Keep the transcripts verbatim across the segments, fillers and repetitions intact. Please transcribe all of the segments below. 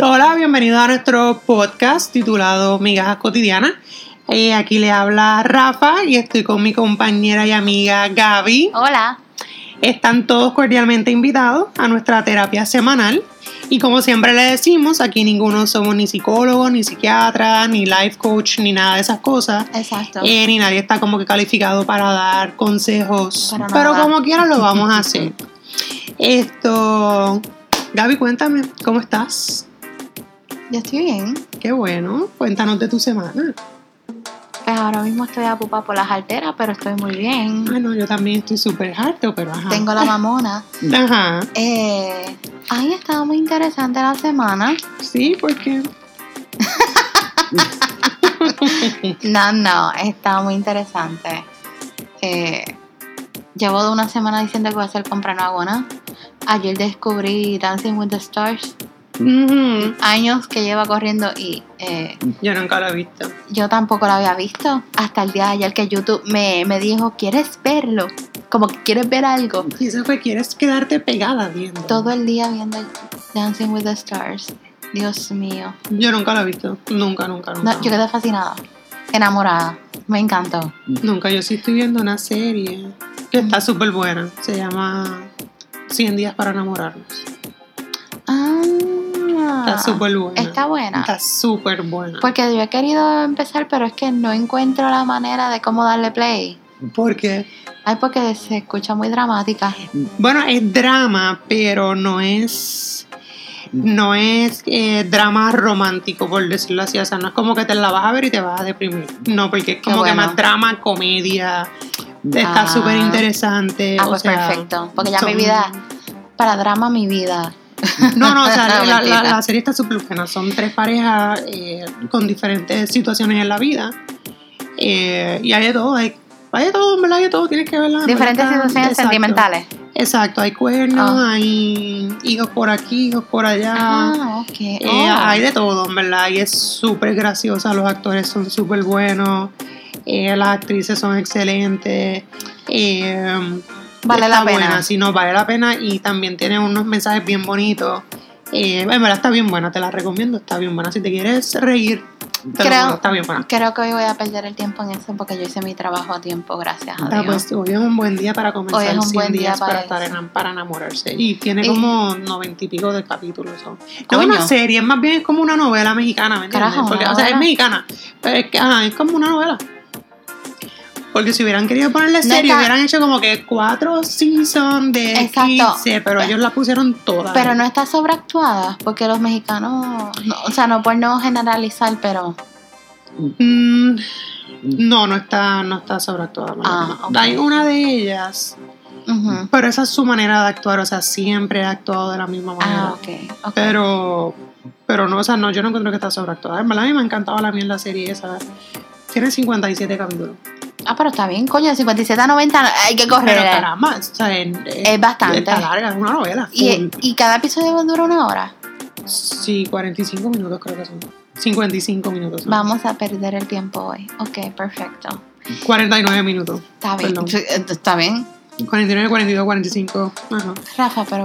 Hola, bienvenido a nuestro podcast titulado Migajas Cotidianas. Eh, aquí le habla Rafa y estoy con mi compañera y amiga Gaby. Hola. Están todos cordialmente invitados a nuestra terapia semanal. Y como siempre le decimos, aquí ninguno somos ni psicólogos, ni psiquiatras, ni life coach, ni nada de esas cosas. Exacto. Eh, ni nadie está como que calificado para dar consejos. Para Pero nada. Como quiera lo vamos a hacer. Esto... Gaby, cuéntame, ¿cómo estás? Yo estoy bien. Qué bueno. Cuéntanos de tu semana. Pues ahora mismo estoy apupa por las alteras, pero estoy muy bien. Ah, no, yo también estoy súper harto, pero ajá. Tengo la mamona. Ajá. Eh, ay, ha estado muy interesante la semana. Sí, porque... no, no, ha estado muy interesante. Eh, llevo de una semana diciendo que voy a hacer compra, no hago nada. Ayer descubrí Dancing with the Stars. Mm-hmm. Años que lleva corriendo y eh, yo nunca la he visto. Yo tampoco la había visto hasta el día de ayer que YouTube me, me dijo, ¿quieres verlo? Como que quieres ver algo. Y eso fue, ¿quieres quedarte pegada viendo? Todo el día viendo Dancing with the Stars. Dios mío. Yo nunca la he visto. Nunca, nunca, nunca. No, yo quedé fascinada. Enamorada. Me encantó. Nunca, yo sí estoy viendo una serie que está súper buena. Se llama cien días para enamorarnos. Ah. Está súper buena. Está buena. Está súper buena. Porque yo he querido empezar, pero es que no encuentro la manera de cómo darle play. ¿Por qué? Ay, porque se escucha muy dramática. Bueno, es drama, pero no es... No es eh, drama romántico, por decirlo así. O sea, no es como que te la vas a ver y te vas a deprimir. No, porque es como bueno. que más drama, comedia. Está ah. súper interesante. Ah, o pues sea, perfecto. Porque ya son... mi vida... Para drama, mi vida... No, no, o sea, no, la, la, la serie está súper buena. Son tres parejas eh, con diferentes situaciones en la vida. Eh, y hay de todo, hay, hay de todo, en verdad, hay de todo, tienes que verla. Diferentes verdad, situaciones exacto, sentimentales. Exacto, hay cuernos, oh. hay hijos por aquí, hijos por allá. Ah, ok. Eh, oh. Hay de todo, en verdad, y es súper graciosa. Los actores son súper buenos, eh, las actrices son excelentes. Eh, Vale está la pena. Buena, si no, vale la pena y también tiene unos mensajes bien bonitos. Eh, en verdad está bien buena, te la recomiendo, está bien buena. Si te quieres reír, te creo, lo está bien buena. Creo que hoy voy a perder el tiempo en eso porque yo hice mi trabajo a tiempo, gracias a Dios. Pues, hoy es un buen día para comenzar. Hoy es un buen día para, para, estar en, para enamorarse. Y tiene y, como noventa y pico de capítulos. No coño. Es una serie, más bien es como una novela mexicana, ¿me Carajo, porque, o sea, es mexicana, pero es que ajá, es como una novela. Porque si hubieran querido ponerle serie, no hubieran hecho como que cuatro seasons de Exacto. quince, pero ellos la pusieron todas. Pero no está sobreactuada, porque los mexicanos, no, o sea, no por no generalizar, pero... Mm, no, no está, no está sobreactuada. Ah, okay. Hay una de ellas, uh-huh. pero esa es su manera de actuar, o sea, siempre ha actuado de la misma manera. Ah, okay, okay. Pero, pero no, o sea, no, yo no encuentro que está sobreactuada. En verdad, a mí me ha encantado la mierda serie esa. Tiene cincuenta y siete capítulos. Ah, pero está bien, coño, de cincuenta y siete a noventa hay que correr. Pero caramba, o sea, es, es bastante. Está larga, es una novela. ¿Y, ¿Y cada episodio dura una hora? Sí, cuarenta y cinco minutos creo que son. cincuenta y cinco minutos. ¿No? Vamos a perder el tiempo hoy. Ok, perfecto. cuarenta y nueve minutos. Está bien. Perdón. Está bien. cuarenta y nueve, cuarenta y dos, cuarenta y cinco. Ajá. Rafa, pero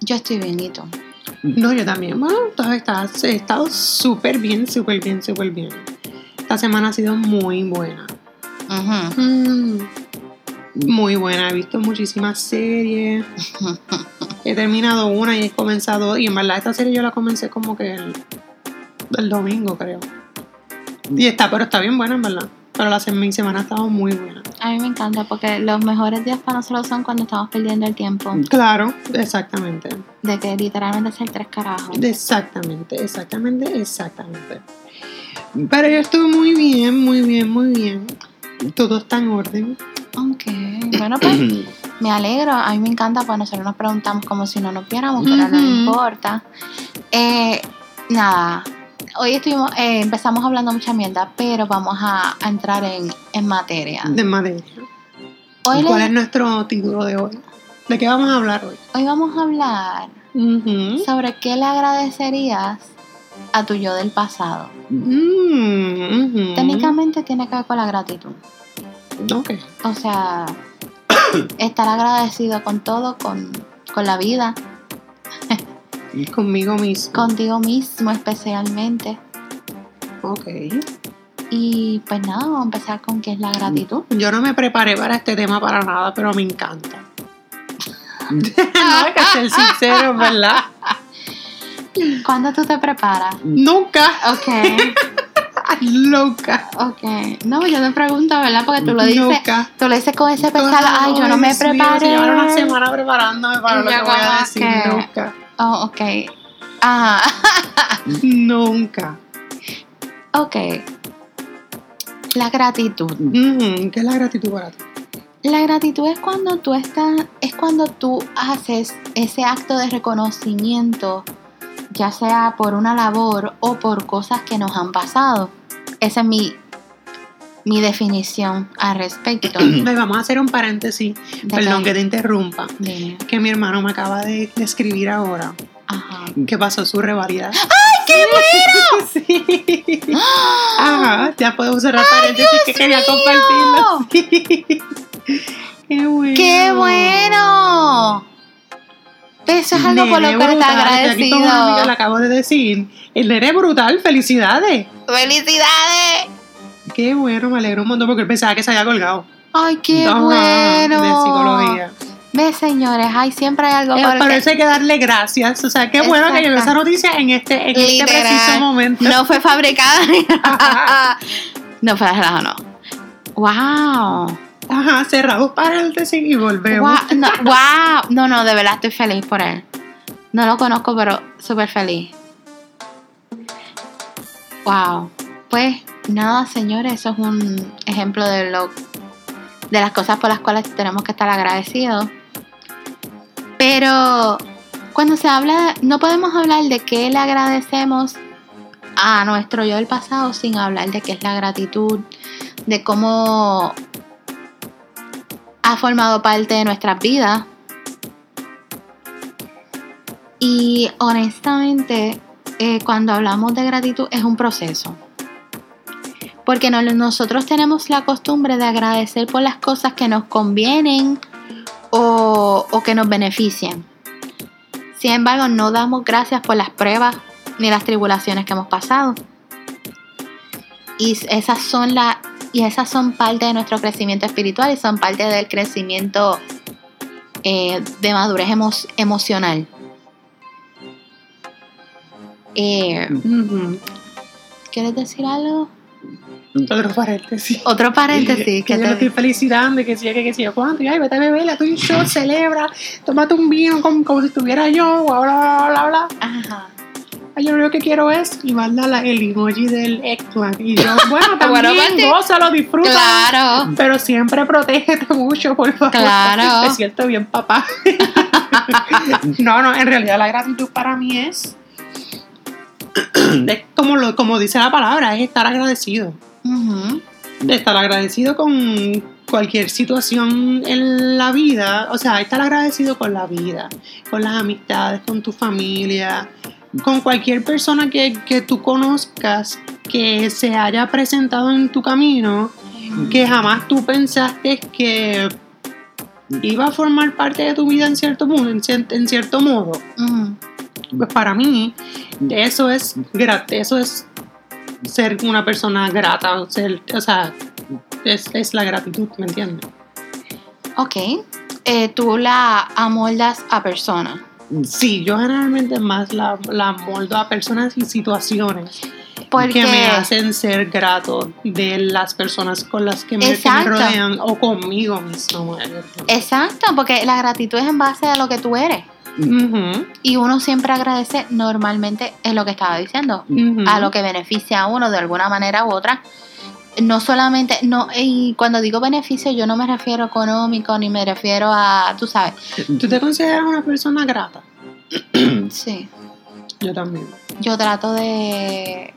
yo estoy bien, ¿y tú? No, yo también. Bueno, estás, he estado súper bien, súper bien, súper bien. Esta semana ha sido muy buena. Uh-huh. Mm, muy buena, he visto muchísimas series. He terminado una y he comenzado. Y en verdad, esta serie yo la comencé como que el, el domingo, creo. Y está, pero está bien buena, en verdad. Pero la semana, mi semana ha estado muy buena. A mí me encanta porque los mejores días para nosotros son cuando estamos perdiendo el tiempo. Claro, exactamente. De que literalmente es el tres carajos. Exactamente, exactamente, exactamente. Pero yo estuve muy bien, muy bien, muy bien. Todo está en orden. Ok, bueno pues me alegro, a mí me encanta, pues nosotros nos preguntamos como si no nos viéramos, pero uh-huh. no importa. Eh, nada, hoy estuvimos, eh, empezamos hablando mucha mierda, pero vamos a, a entrar en, en materia. En materia. Hoy ¿Cuál le... es nuestro título de hoy? ¿De qué vamos a hablar hoy? Hoy vamos a hablar uh-huh. sobre qué le agradecerías a tu yo del pasado. Mm, uh-huh. Técnicamente tiene que ver con la gratitud. Okay. O sea, estar agradecido con todo, con, con la vida, Conmigo mismo. Contigo mismo especialmente. Ok. Y pues nada, vamos a empezar con qué es la gratitud. Yo no me preparé para este tema para nada, pero me encanta. No, hay que ser sincero, ¿verdad? ¿Cuándo tú te preparas? Nunca. Ok. Loca. Okay. No, yo te pregunto, ¿verdad? Porque tú lo dices, Loca. tú lo dices con ese pesar, no, ay, yo no me preparé. Llevo una semana preparándome para lo que voy a decir. Que... Nunca. Oh, okay. Ah. Nunca. Okay. La gratitud. Mm, ¿qué es la gratitud para ti? La gratitud es cuando tú estás, es cuando tú haces ese acto de reconocimiento, ya sea por una labor o por cosas que nos han pasado. Esa es mi, mi definición al respecto. Vamos a hacer un paréntesis, perdón que te interrumpa, de... que mi hermano me acaba de, de escribir ahora. Ajá. Que pasó su revalida. ¡Ay, qué bueno! Sí. Ajá, ya podemos cerrar paréntesis que quería compartirlo. Sí. ¡Qué bueno! ¡Qué bueno! Eso es algo nene por lo que está agradecido. Como amiga le acabo de decir, el nene brutal, felicidades. ¡Felicidades! Qué bueno, me alegro un montón porque él pensaba que se había colgado. ¡Ay, qué no, bueno! De psicología. Ve, señores, ay, siempre hay algo por porque... Pero eso hay que darle gracias. O sea, qué bueno que llegó esa noticia en este, en este preciso momento. No fue fabricada. No fue fabricada, no. ¡Wow! Ajá, cerramos para el decir y volvemos. Wow no, wow, no, no, de verdad estoy feliz por él. No lo conozco, pero súper feliz. Wow. Pues nada, señores, eso es un ejemplo de lo de las cosas por las cuales tenemos que estar agradecidos. Pero cuando se habla, no podemos hablar de qué le agradecemos a nuestro yo del pasado sin hablar de qué es la gratitud, de cómo ha formado parte de nuestras vidas. Y honestamente, eh, cuando hablamos de gratitud es un proceso, porque no, nosotros tenemos la costumbre de agradecer por las cosas que nos convienen o, o que nos benefician. Sin embargo, no damos gracias por las pruebas ni las tribulaciones que hemos pasado, y esas son las Y esas son parte de nuestro crecimiento espiritual y son parte del crecimiento eh, de madurez emo- emocional. Eh, uh-huh. ¿Quieres decir algo? Otro paréntesis. Otro paréntesis. Que, que yo te... lo estoy felicitando y que si yo, que, que si yo, ¿cuánto? Y ay, vete a beberla, tú y yo, celebra, tómate un vino como, como si estuviera yo, bla, bla, bla, bla. Ajá. Yo lo que quiero es, y manda la, el emoji del eggplant. Y yo, bueno, también gózalo, disfruta. Claro. Pero siempre protégete mucho, por favor. Claro. Me siento bien, papá. No, no, en realidad la gratitud para mí es, es como, lo, como dice la palabra, es estar agradecido. Uh-huh. Estar agradecido con cualquier situación en la vida. O sea, estar agradecido con la vida, con las amistades, con tu familia, con cualquier persona que, que tú conozcas, que se haya presentado en tu camino, que jamás tú pensaste que iba a formar parte de tu vida en cierto modo, en, en cierto modo. Pues para mí, eso es eso es ser una persona grata, ser, o sea, es, es la gratitud, ¿me entiendes? Ok, eh, tú la amoldas a personas. Sí, yo generalmente más la, la moldo a personas y situaciones porque me hacen ser grato de las personas con las que me, que me rodean o conmigo mismo. Exacto, porque la gratitud es en base a lo que tú eres. Uh-huh. Y uno siempre agradece, normalmente es lo que estaba diciendo, uh-huh, a lo que beneficia a uno de alguna manera u otra. No solamente, no, y cuando digo beneficio, yo no me refiero a económico, ni me refiero a, tú sabes. ¿Tú te consideras una persona grata? Sí. Yo también. Yo trato de,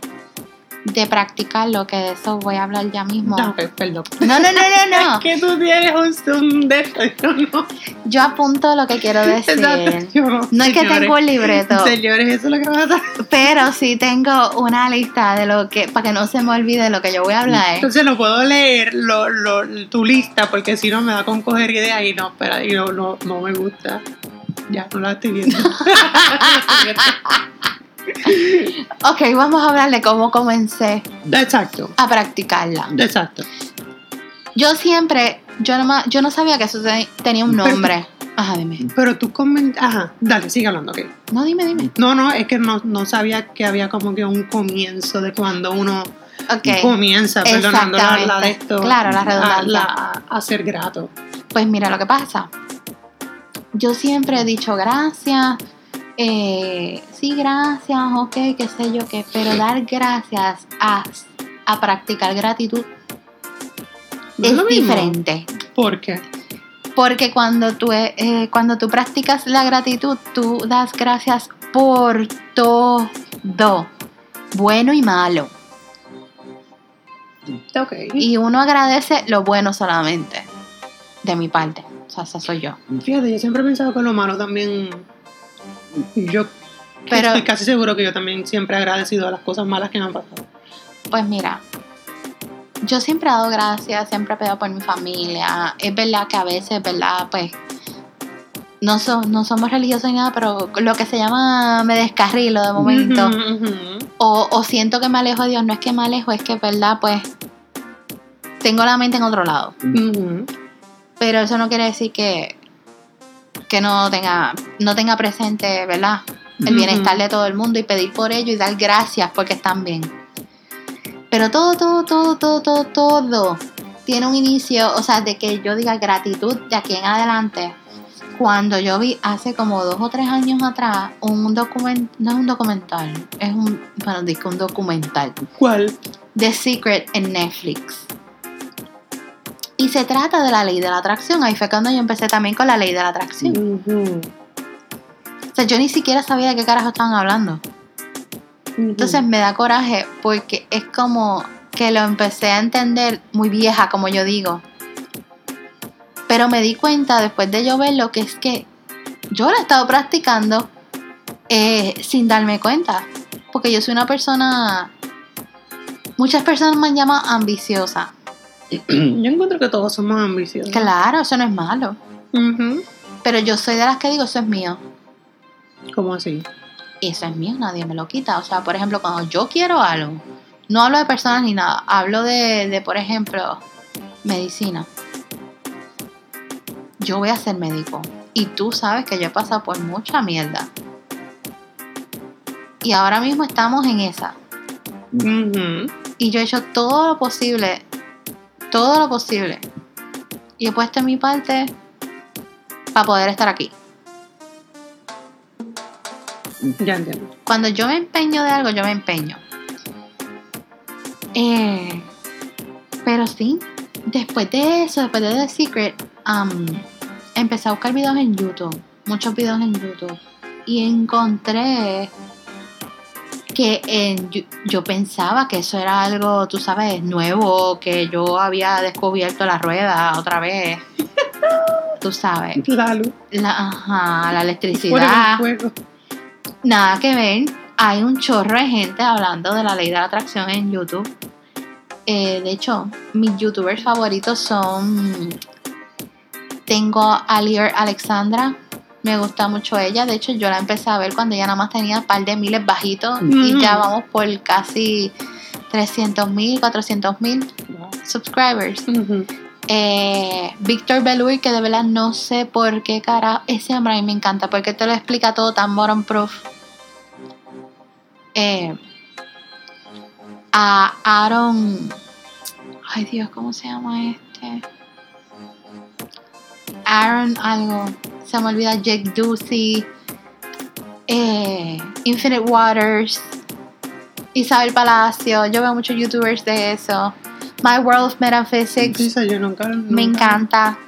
de practicar lo que de eso voy a hablar ya mismo. No, perdón. No, no, no, no, no. Es que tú tienes un de esto, yo no. Yo apunto lo que quiero decir. Exacto, yo no. No es que tengo un libreto. Señores, eso es lo que vas a hacer. Pero sí tengo una lista de lo que, para que no se me olvide lo que yo voy a hablar. Entonces no puedo leer lo, lo, tu lista porque si no me da con coger ideas y no, espera, y no, no, no me gusta. Ya, no la estoy viendo. Ok, vamos a hablar de cómo comencé. Exacto. A practicarla. Exacto. Yo siempre, yo no, yo no sabía que eso tenía un nombre. Pero, ajá, dime. Pero tú comentas, ajá, dale, sigue hablando, ok. No, dime, dime. No, no, es que no, no sabía que había como que un comienzo de cuando uno... Okay. Comienza, perdonando la, la de esto. Claro, la redundancia. A, la, a ser grato. Pues mira lo que pasa. Yo siempre he dicho gracias, eh, sí, gracias, ok, qué sé yo qué, pero dar gracias a, a practicar gratitud es, es diferente. ¿Por qué? Porque cuando tú, eh, cuando tú practicas la gratitud, tú das gracias por todo, bueno y malo. Okay. Y uno agradece lo bueno solamente, de mi parte, o sea, esa soy yo. Fíjate, yo siempre he pensado que lo malo también, yo pero, estoy casi seguro que yo también siempre he agradecido a las cosas malas que me han pasado. Pues mira, yo siempre he dado gracias, siempre he pedido por mi familia. Es verdad que a veces, verdad, pues no, so, no somos religiosos ni nada, pero lo que se llama me descarrilo de momento. Uh-huh, uh-huh. O, o siento que me alejo de Dios. No es que me alejo, es que, verdad, pues tengo la mente en otro lado. Uh-huh. Pero eso no quiere decir que, que no tenga, no tenga presente, verdad, el uh-huh. bienestar de todo el mundo y pedir por ello y dar gracias porque están bien. Pero todo, todo, todo, todo, todo, todo tiene un inicio, o sea, de que yo diga gratitud de aquí en adelante. Cuando yo vi hace como dos o tres años atrás un documental, no es un documental, es un, bueno, digo un documental. ¿Cuál? The Secret en Netflix. Y se trata de la ley de la atracción. Ahí fue cuando yo empecé también con la ley de la atracción. Uh-huh. O sea, yo ni siquiera sabía de qué carajo estaban hablando. Uh-huh. Entonces me da coraje porque es como que lo empecé a entender muy vieja, como yo digo. Pero me di cuenta después de yo ver lo que es que yo la he estado practicando eh, sin darme cuenta. Porque yo soy una persona... Muchas personas me han llamado ambiciosa. Yo encuentro que todos somos ambiciosos. Claro, eso no es malo. Uh-huh. Pero yo soy de las que digo, eso es mío. ¿Cómo así? Eso es mío, nadie me lo quita. O sea, por ejemplo, cuando yo quiero algo, no hablo de personas ni nada. Hablo de, de por ejemplo, medicina. Yo voy a ser médico. Y tú sabes que yo he pasado por mucha mierda. Y ahora mismo estamos en esa. Uh-huh. Y yo he hecho todo lo posible. Todo lo posible. Y he puesto en mi parte para poder estar aquí. Ya entiendo. Cuando yo me empeño de algo, yo me empeño. Eh, pero sí, después de eso, después de The Secret... Um, empecé a buscar videos en YouTube, muchos videos en YouTube, y encontré que en, yo, yo pensaba que eso era algo, tú sabes, nuevo, que yo había descubierto la rueda otra vez, tú sabes, la luz, la, ajá, la electricidad, fuego, fuego. Nada que ver, hay un chorro de gente hablando de la ley de la atracción en YouTube. Eh, de hecho, mis youtubers favoritos son... Tengo a Lior Alexandra, me gusta mucho ella. De hecho, yo la empecé a ver cuando ella nada más tenía un par de miles bajitos. Mm. Y ya vamos por casi trescientos mil, cuatrocientos mil subscribers. Mm-hmm. Eh, Victor Belvoir, que de verdad no sé por qué carajo. Ese hombre a mí me encanta porque te lo explica todo tan modern proof. Eh, a Aaron... Ay, Dios, ¿cómo se llama este...? Aaron algo, se me olvida, Jake Ducey, eh, Infinite Waters, Isabel Palacio. Yo veo muchos youtubers de eso. My World of Metaphysics. Esa yo nunca, nunca. Me encanta.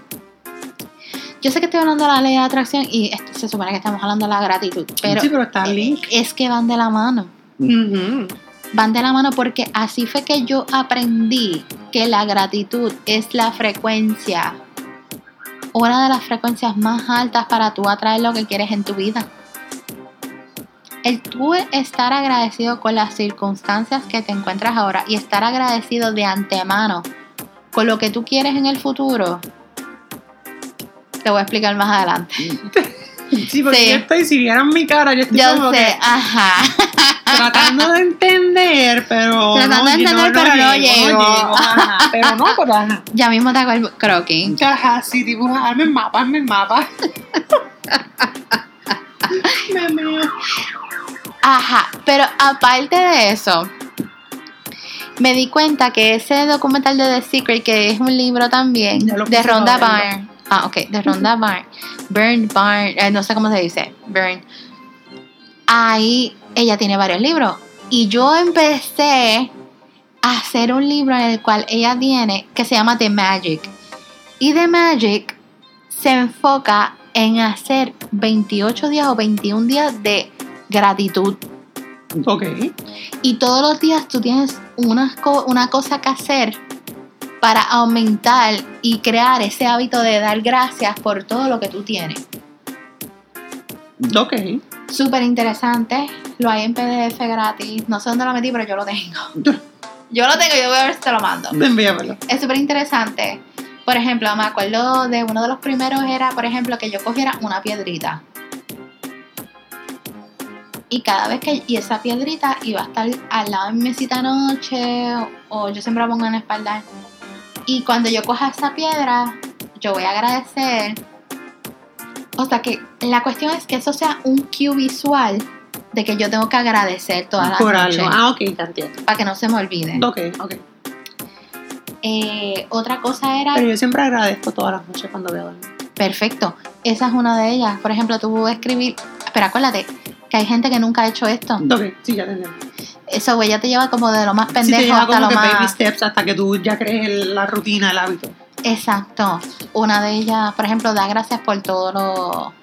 Yo sé que estoy hablando de la ley de atracción y se supone que estamos hablando de la gratitud, pero, sí, pero está link. Es que van de la mano. Uh-huh. Van de la mano porque así fue que yo aprendí que la gratitud es la frecuencia. Una de las frecuencias más altas para tú atraer lo que quieres en tu vida. El tú estar agradecido con las circunstancias que te encuentras ahora y estar agradecido de antemano con lo que tú quieres en el futuro. Te voy a explicar más adelante. Sí, porque sí. Yo estoy, si vieran mi cara, yo estoy yo como sé, que ajá. tratando de entender, pero tratando no, de entender, no, pero no, no llego, llego. No llego, ajá, pero no, pero ajá. Ya mismo te hago el croquis. Ajá, sí, tipo, hazme el mapa, hazme el mapa. Ajá, pero aparte de eso, me di cuenta que ese documental de The Secret, que es un libro también, de Rhonda Byrne. Ah, ok, de Rhonda Byrne. Byrne, Byrne, eh, no sé cómo se dice. Byrne. Ahí ella tiene varios libros. Y yo empecé a hacer un libro en el cual ella tiene, que se llama The Magic. Y The Magic se enfoca en hacer veintiocho días o veintiún días de gratitud. Ok. Y todos los días tú tienes una, una cosa que hacer para aumentar y crear ese hábito de dar gracias por todo lo que tú tienes. Ok. Súper interesante. Lo hay en P D F gratis. No sé dónde lo metí, pero yo lo tengo. Yo lo tengo, yo voy a ver si te lo mando. Envíamelo. Es súper interesante. Por ejemplo, me acuerdo de uno de los primeros era, por ejemplo, que yo cogiera una piedrita. Y cada vez que... Y esa piedrita iba a estar al lado de mi mesita anoche, o yo siempre la pongo en la espalda. Y cuando yo coja esa piedra, yo voy a agradecer. O sea, que la cuestión es que eso sea un cue visual de que yo tengo que agradecer toda la por noche. Algo. Ah, ok, te entiendo. Para que no se me olvide. Ok, ok. Eh, otra cosa era... Pero yo siempre agradezco todas las noches cuando veo dormir. Perfecto. Esa es una de ellas. Por ejemplo, tú escribir... Pero acuérdate que hay gente que nunca ha hecho esto. Ok, sí, ya te entiendo. Eso, güey, ya te lleva como de lo más pendejo sí, te lleva hasta como lo que más... baby steps hasta que tú ya crees el, la rutina, el hábito. Exacto. Una de ellas, por ejemplo, da gracias por todo lo...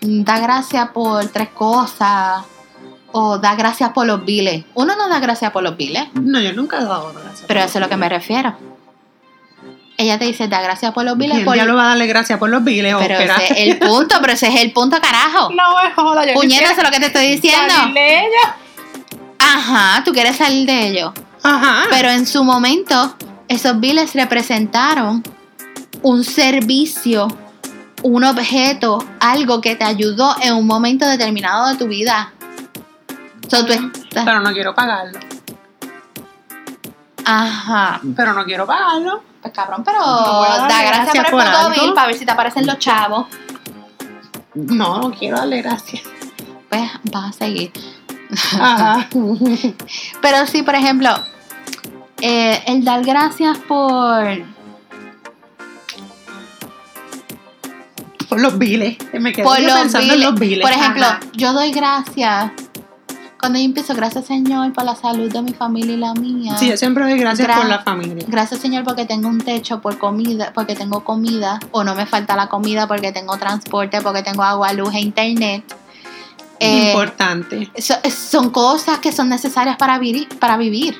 Da gracias por tres cosas... O da gracias por los biles. Uno no da gracias por los biles. No, yo nunca he dado gracias. Pero eso es a lo que me refiero. Ella te dice, da gracias por los biles. Por... Ya lo va a darle gracias por los biles. Pero ese es el punto, pero ese es el punto, carajo. No me jodas. Puñeta, eso es lo que te estoy diciendo. Salir de ellos. Ajá, tú quieres salir de ellos. Ajá. Pero en su momento, esos biles representaron un servicio, un objeto, algo que te ayudó en un momento determinado de tu vida. So, pero no quiero pagarlo. Ajá. Pero no quiero pagarlo. Pues cabrón, pero no da gracias por el punto bill para ver si te aparecen los chavos. No, no quiero darle gracias. Pues vas a seguir. Ajá. Pero sí, por ejemplo, eh, el dar gracias por... Por los biles. Me quedé pensando en los biles. Por ejemplo, ajá, yo doy gracias... Cuando yo empiezo, gracias Señor por la salud de mi familia y la mía. Sí, yo siempre doy gracias Gra- por la familia. Gracias Señor porque tengo un techo, por comida, porque tengo comida, o no me falta la comida, porque tengo transporte, porque tengo agua, luz e internet. Eh, Importante. So, son cosas que son necesarias para, vi- para vivir.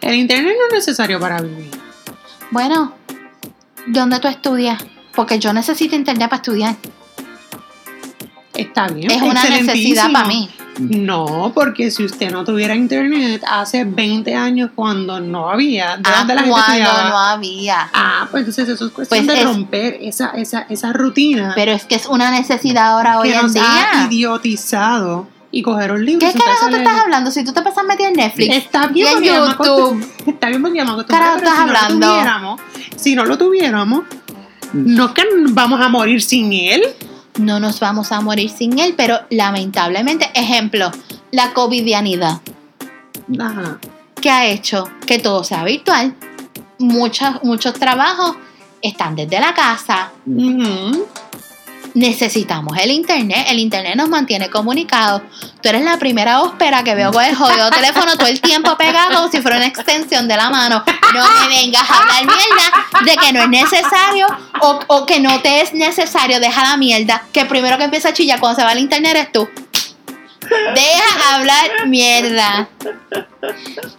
El internet no es necesario para vivir. Bueno, ¿dónde tú estudias? Porque yo necesito internet para estudiar. Está bien. Es una necesidad para mí. No, porque si usted no tuviera internet hace veinte años cuando no había, ¿de dónde ah, la gente estudiaba? No había. Ah, pues entonces eso es cuestión pues de es, romper esa, esa, esa rutina. Pero es que es una necesidad ahora hoy en día. Que nos ha idiotizado y coger un libro. ¿Qué carajo tú estás hablando? Si tú te pasas metido en Netflix. Está bien, y en YouTube. Está bien, porque llamamos. ¿Qué carajo estás hablando? Si no lo tuviéramos, no es que vamos a morir sin él. No nos vamos a morir sin él, pero lamentablemente, ejemplo, la covidianidad. Ajá. Que ha hecho que todo sea virtual. Muchos, muchos trabajos están desde la casa. Uh-huh. Necesitamos el internet. El internet nos mantiene comunicados. Tú eres la primera óspera que veo con el jodido teléfono todo el tiempo pegado como si fuera una extensión de la mano. No me vengas a hablar mierda de que no es necesario o, o que no te es necesario. Deja la mierda. Que primero que empieza a chillar cuando se va al internet eres tú. Deja hablar mierda.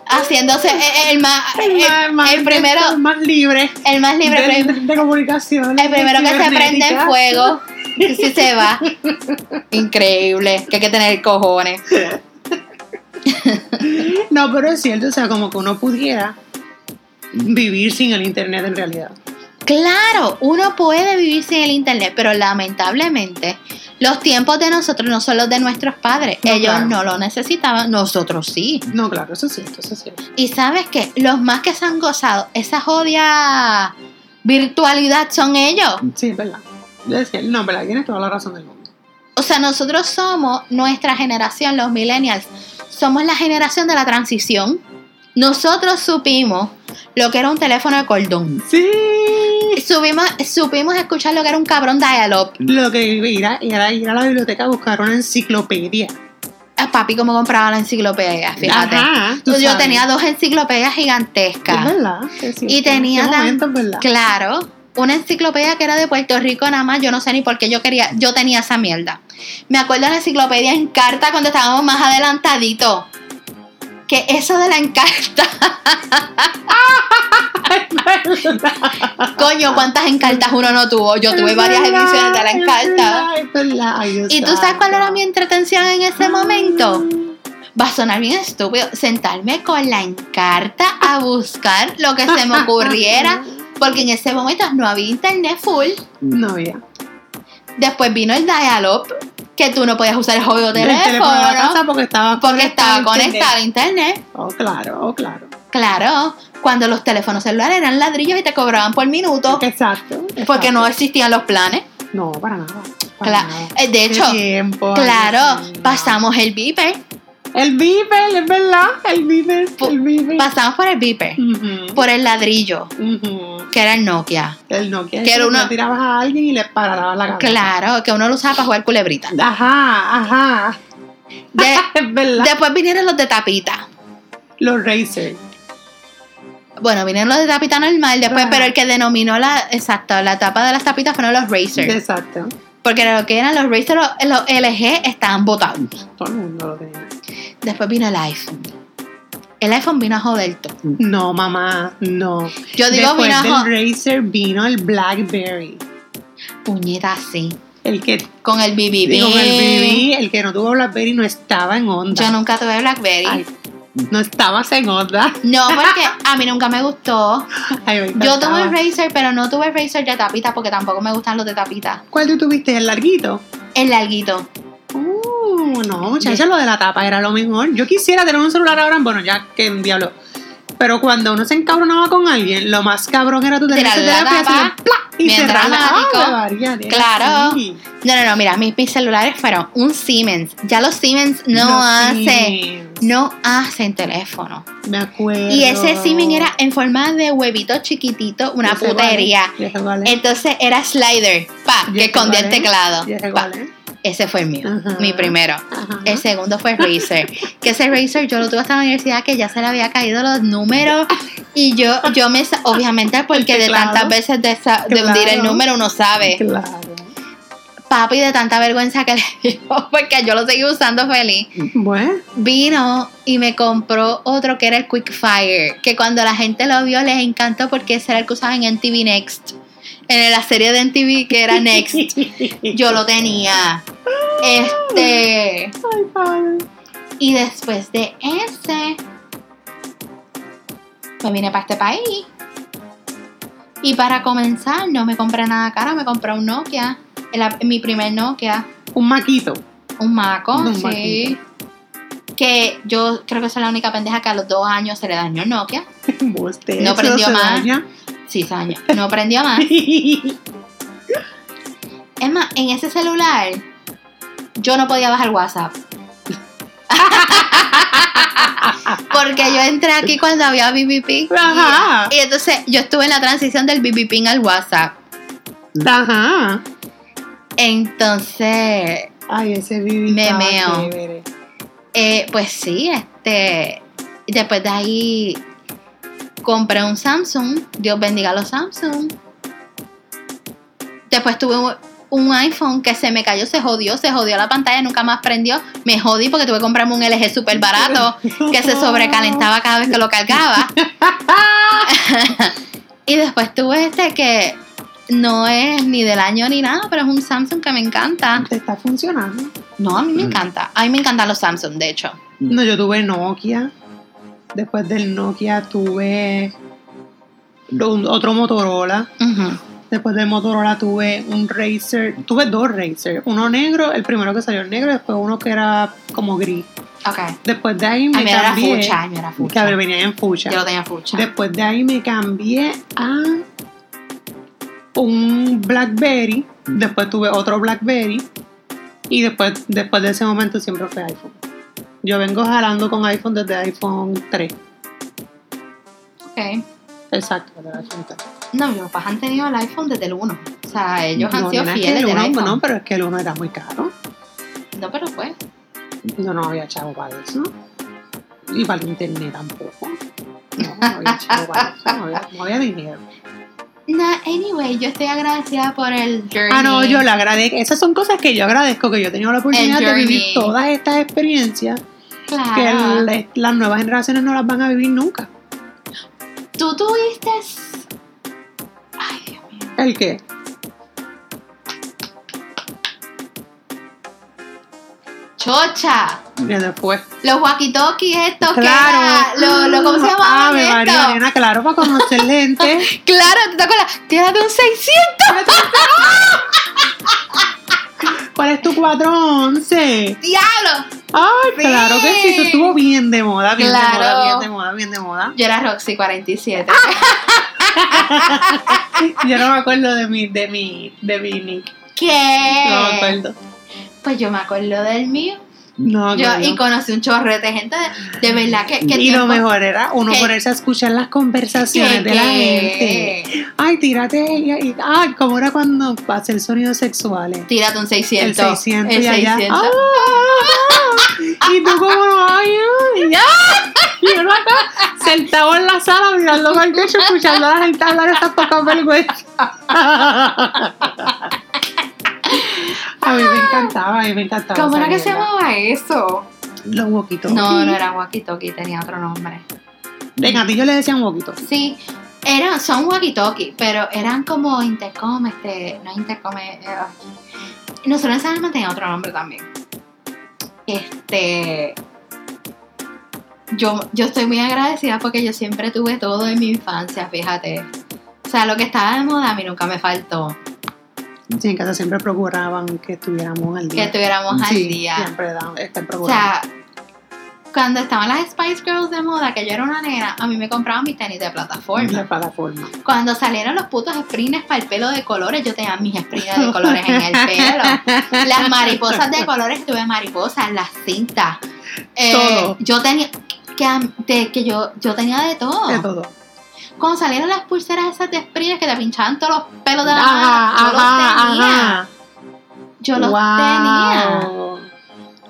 Haciéndose el, el más el, el, más, el primero el más libre el más libre de, prim- de comunicación, el primero que se prende en fuego si sí se va. Increíble, que hay que tener cojones. No, pero es cierto, o sea, como que uno pudiera vivir sin el internet en realidad. Claro, uno puede vivir sin el internet, pero lamentablemente los tiempos de nosotros no son los de nuestros padres. No, ellos claro. no lo necesitaban, nosotros sí. No, claro, eso es cierto, eso es cierto. Y ¿sabes qué? Los más que se han gozado esa jodida virtualidad son ellos. Sí, es verdad. Es que, no, verdad, tienes toda la razón del mundo. O sea, nosotros somos, nuestra generación, los millennials, somos la generación de la transición. Nosotros supimos lo que era un teléfono de cordón. Sí. Subimos, supimos escuchar lo que era un cabrón dial-up. Lo que ir a, ir, a, ir a la biblioteca a buscar una enciclopedia. A papi, cómo compraba la enciclopedia, fíjate. Ajá, tú Yo sabes. tenía dos enciclopedias gigantescas. Es verdad. Es y tenía tan, momento, claro, una enciclopedia que era de Puerto Rico nada más. Yo no sé ni por qué yo quería, yo tenía esa mierda. Me acuerdo de la enciclopedia Encarta cuando estábamos más adelantaditos. Que eso de la Encarta. Coño, cuántas Encartas uno no tuvo. Yo tuve varias ediciones de la Encarta. ¿Y tú sabes cuál era mi entretención en ese momento? Va a sonar bien estúpido. Sentarme con la Encarta a buscar lo que se me ocurriera. Porque en ese momento no había internet full. No había. Después vino el dial-up. Que tú no podías usar el jodido teléfono. El teléfono de la casa porque estaba porque estaba conectado a internet. Oh, claro, oh, claro. Claro, cuando los teléfonos celulares eran ladrillos y te cobraban por minuto. Exacto. exacto. Porque no existían los planes. No, para nada. Para Cla- nada. De hecho, tiempo, claro, ay, pasamos el beeper. El beeper, es verdad, el beeper, el beeper. Pasamos por el beeper, uh-huh. por el ladrillo, uh-huh. que era el Nokia. El Nokia, que era uno tirabas a alguien y le paraba la cabeza. Claro, que uno lo usaba para jugar culebrita. Ajá, ajá. De, es verdad. Después vinieron los de tapita. Los Razer. Bueno, vinieron los de tapita normal, después, ajá. pero el que denominó la, exacto, la tapa de las tapitas fueron los Razer. Exacto. Porque lo que eran los Razer, los, los L G estaban botados. Todo el mundo lo tenía. Después vino el iPhone. El iPhone vino a joder todo. No, mamá, no. Yo digo Después vino a joder. Después del Razer vino el BlackBerry. Puñeta, sí. El que... Con el B B B. Con el B B B. El que no tuvo BlackBerry no estaba en onda. Yo nunca tuve BlackBerry. Ay, no estabas en onda. No, porque a mí nunca me gustó. Ay, me Yo tuve el Razer, pero no tuve el Razer de tapita porque tampoco me gustan los de tapita. ¿Cuál tú tuviste? ¿El larguito? El larguito. Uh, no, muchacha, lo de la tapa era lo mejor. Yo quisiera tener un celular ahora, bueno, ya que en diablo. Pero cuando uno se encabronaba con alguien, lo más cabrón era tú tener ese teléfono y cerrarla. Ah, claro. Sí. No, no, no, mira, mis, mis celulares fueron un Siemens. Ya los Siemens no los hacen Siemens. no hacen teléfono. Me acuerdo. Y ese Siemens era en forma de huevito chiquitito, una putería. Vale, vale. Entonces era slider, pa, que escondía vale. el teclado. Ese fue el mío, ajá, mi primero. Ajá. El segundo fue Razer. Que ese Razer yo lo tuve hasta la universidad, que ya se le había caído los números. Y yo, yo me, obviamente, porque de tantas veces de, esa, de hundir el número uno sabe. Claro. Papi, de tanta vergüenza que le dio, porque yo lo seguí usando feliz. Bueno. Vino y me compró otro que era el Quickfire, que cuando la gente lo vio les encantó porque ese era el que usaban en M T V Next. En la serie de M T V que era Next. Yo lo tenía. Este. Ay, padre. Y después de ese, me vine para este país. Y para comenzar, no me compré nada caro. Me compré un Nokia. El, mi primer Nokia. Un maquito. Un maco, un sí. Maquito. Que yo creo que esa es la única pendeja que a los dos años se le dañó el Nokia. Usted, no prendió más. Daña. Sí, daña. No prendió más. Es más, en ese celular yo no podía bajar WhatsApp. Porque yo entré aquí cuando había B B P. Y, y entonces yo estuve en la transición del B B P al WhatsApp. Ajá. Entonces. Ay, ese B B P. Me meo. Chévere. Eh, pues sí, este. Después de ahí compré un Samsung. Dios bendiga a los Samsung. Después tuve un, un iPhone que se me cayó, se jodió, se jodió la pantalla, nunca más prendió. Me jodí porque tuve que comprarme un L G súper barato que se sobrecalentaba cada vez que lo cargaba. Y después tuve este que no es ni del año ni nada, pero es un Samsung que me encanta. ¿Te está funcionando? No, a mí me encanta. A mí me encantan los Samsung, de hecho. No, yo tuve Nokia. Después del Nokia tuve un, otro Motorola. Uh-huh. Después del Motorola tuve un Razer, tuve dos Razer, uno negro, el primero que salió el negro, después uno que era como gris. Okay. Después de ahí me a mí cambié. Era fucha, me era fucha. Claro, venía en fucha. Yo lo tenía fucha. Después de ahí me cambié a un BlackBerry, después tuve otro BlackBerry y después, después de ese momento siempre fue iPhone. Yo vengo jalando con iPhone desde iPhone tres. Ok. Exacto, desde iPhone tres. No, mis papás han tenido el iPhone desde el uno. O sea, ellos no, han sido fieles es que el uno, del iPhone. No, pero es que el uno era muy caro. No, pero pues. Yo no había chavo para eso. Y para el internet tampoco. No, no había chavo para eso. No había, no había dinero. No, anyway, yo estoy agradecida por el journey. Ah, no, yo le agradezco. Esas son cosas que yo agradezco, que yo he tenido la oportunidad de vivir todas estas experiencias. Claro. Que el, las nuevas generaciones no las van a vivir nunca. Tú tuviste... Ay, Dios mío. ¿El qué? ¡Chocha! Y después. Los walkie-talkies estos, claro. Que era, lo, lo, ¿cómo se llamaban? Ah, me María Elena, claro, para conocer lentes. Claro, te toco la. ¡Tírate un seiscientos! ¿Cuál es tu cuatrocientos once? ¡Diablo! ¡Ay, sí! Claro que sí! Eso estuvo bien de moda, bien claro. de moda, bien de moda, bien de moda. Yo era Roxy cuarenta y siete. Yo no me acuerdo de mi, de mi, de mi nick. ¿Qué? No me acuerdo. Pues yo me acuerdo del mío. No, yo, no. Y conocí un chorrete de gente, de, de verdad que, que y tiempo, lo mejor era uno que, ponerse a escuchar las conversaciones que, de la que, gente. Ay, tírate. Y, y, ay, como era cuando hacer sonidos sexuales. Tírate un seiscientos. El seiscientos. El y allá. seiscientos. Ah, ah, y tú como, ay, ay, ay. Y yo acá, sentado en la sala, mirando al techo, escuchando a la gente hablar estas pocas vergüenzas. A mí me encantaba, a mí me encantaba. ¿Cómo era que se llamaba eso? Los walkie-talkie. No, no era walkie-talkie, tenía otro nombre. Venga, a ti yo le decían walkie-talkie. Sí, eran, son walkie-talkie, pero eran como intercom, este, no intercom. Eh, nosotros en San Alma teníamos otro nombre también. Este, yo, yo estoy muy agradecida porque yo siempre tuve todo en mi infancia, fíjate. O sea, lo que estaba de moda a mí nunca me faltó. Sí, en casa siempre procuraban que estuviéramos al día. Que estuviéramos al sí, día. Siempre dan, están procurando. O sea, cuando estaban las Spice Girls de moda, que yo era una nena, a mí me compraban mis tenis de plataforma. De plataforma. Cuando salieron los putos sprines para el pelo de colores, yo tenía mis sprines de colores en el pelo. Las mariposas de colores, tuve mariposas, las cintas. Eh, todo. Yo tenía, que, que yo, yo tenía de todo. De todo. Cuando salieron las pulseras esas de sprines que te pinchaban todos los pelos de la mano, yo ajá, los tenía. Ajá. Yo los wow.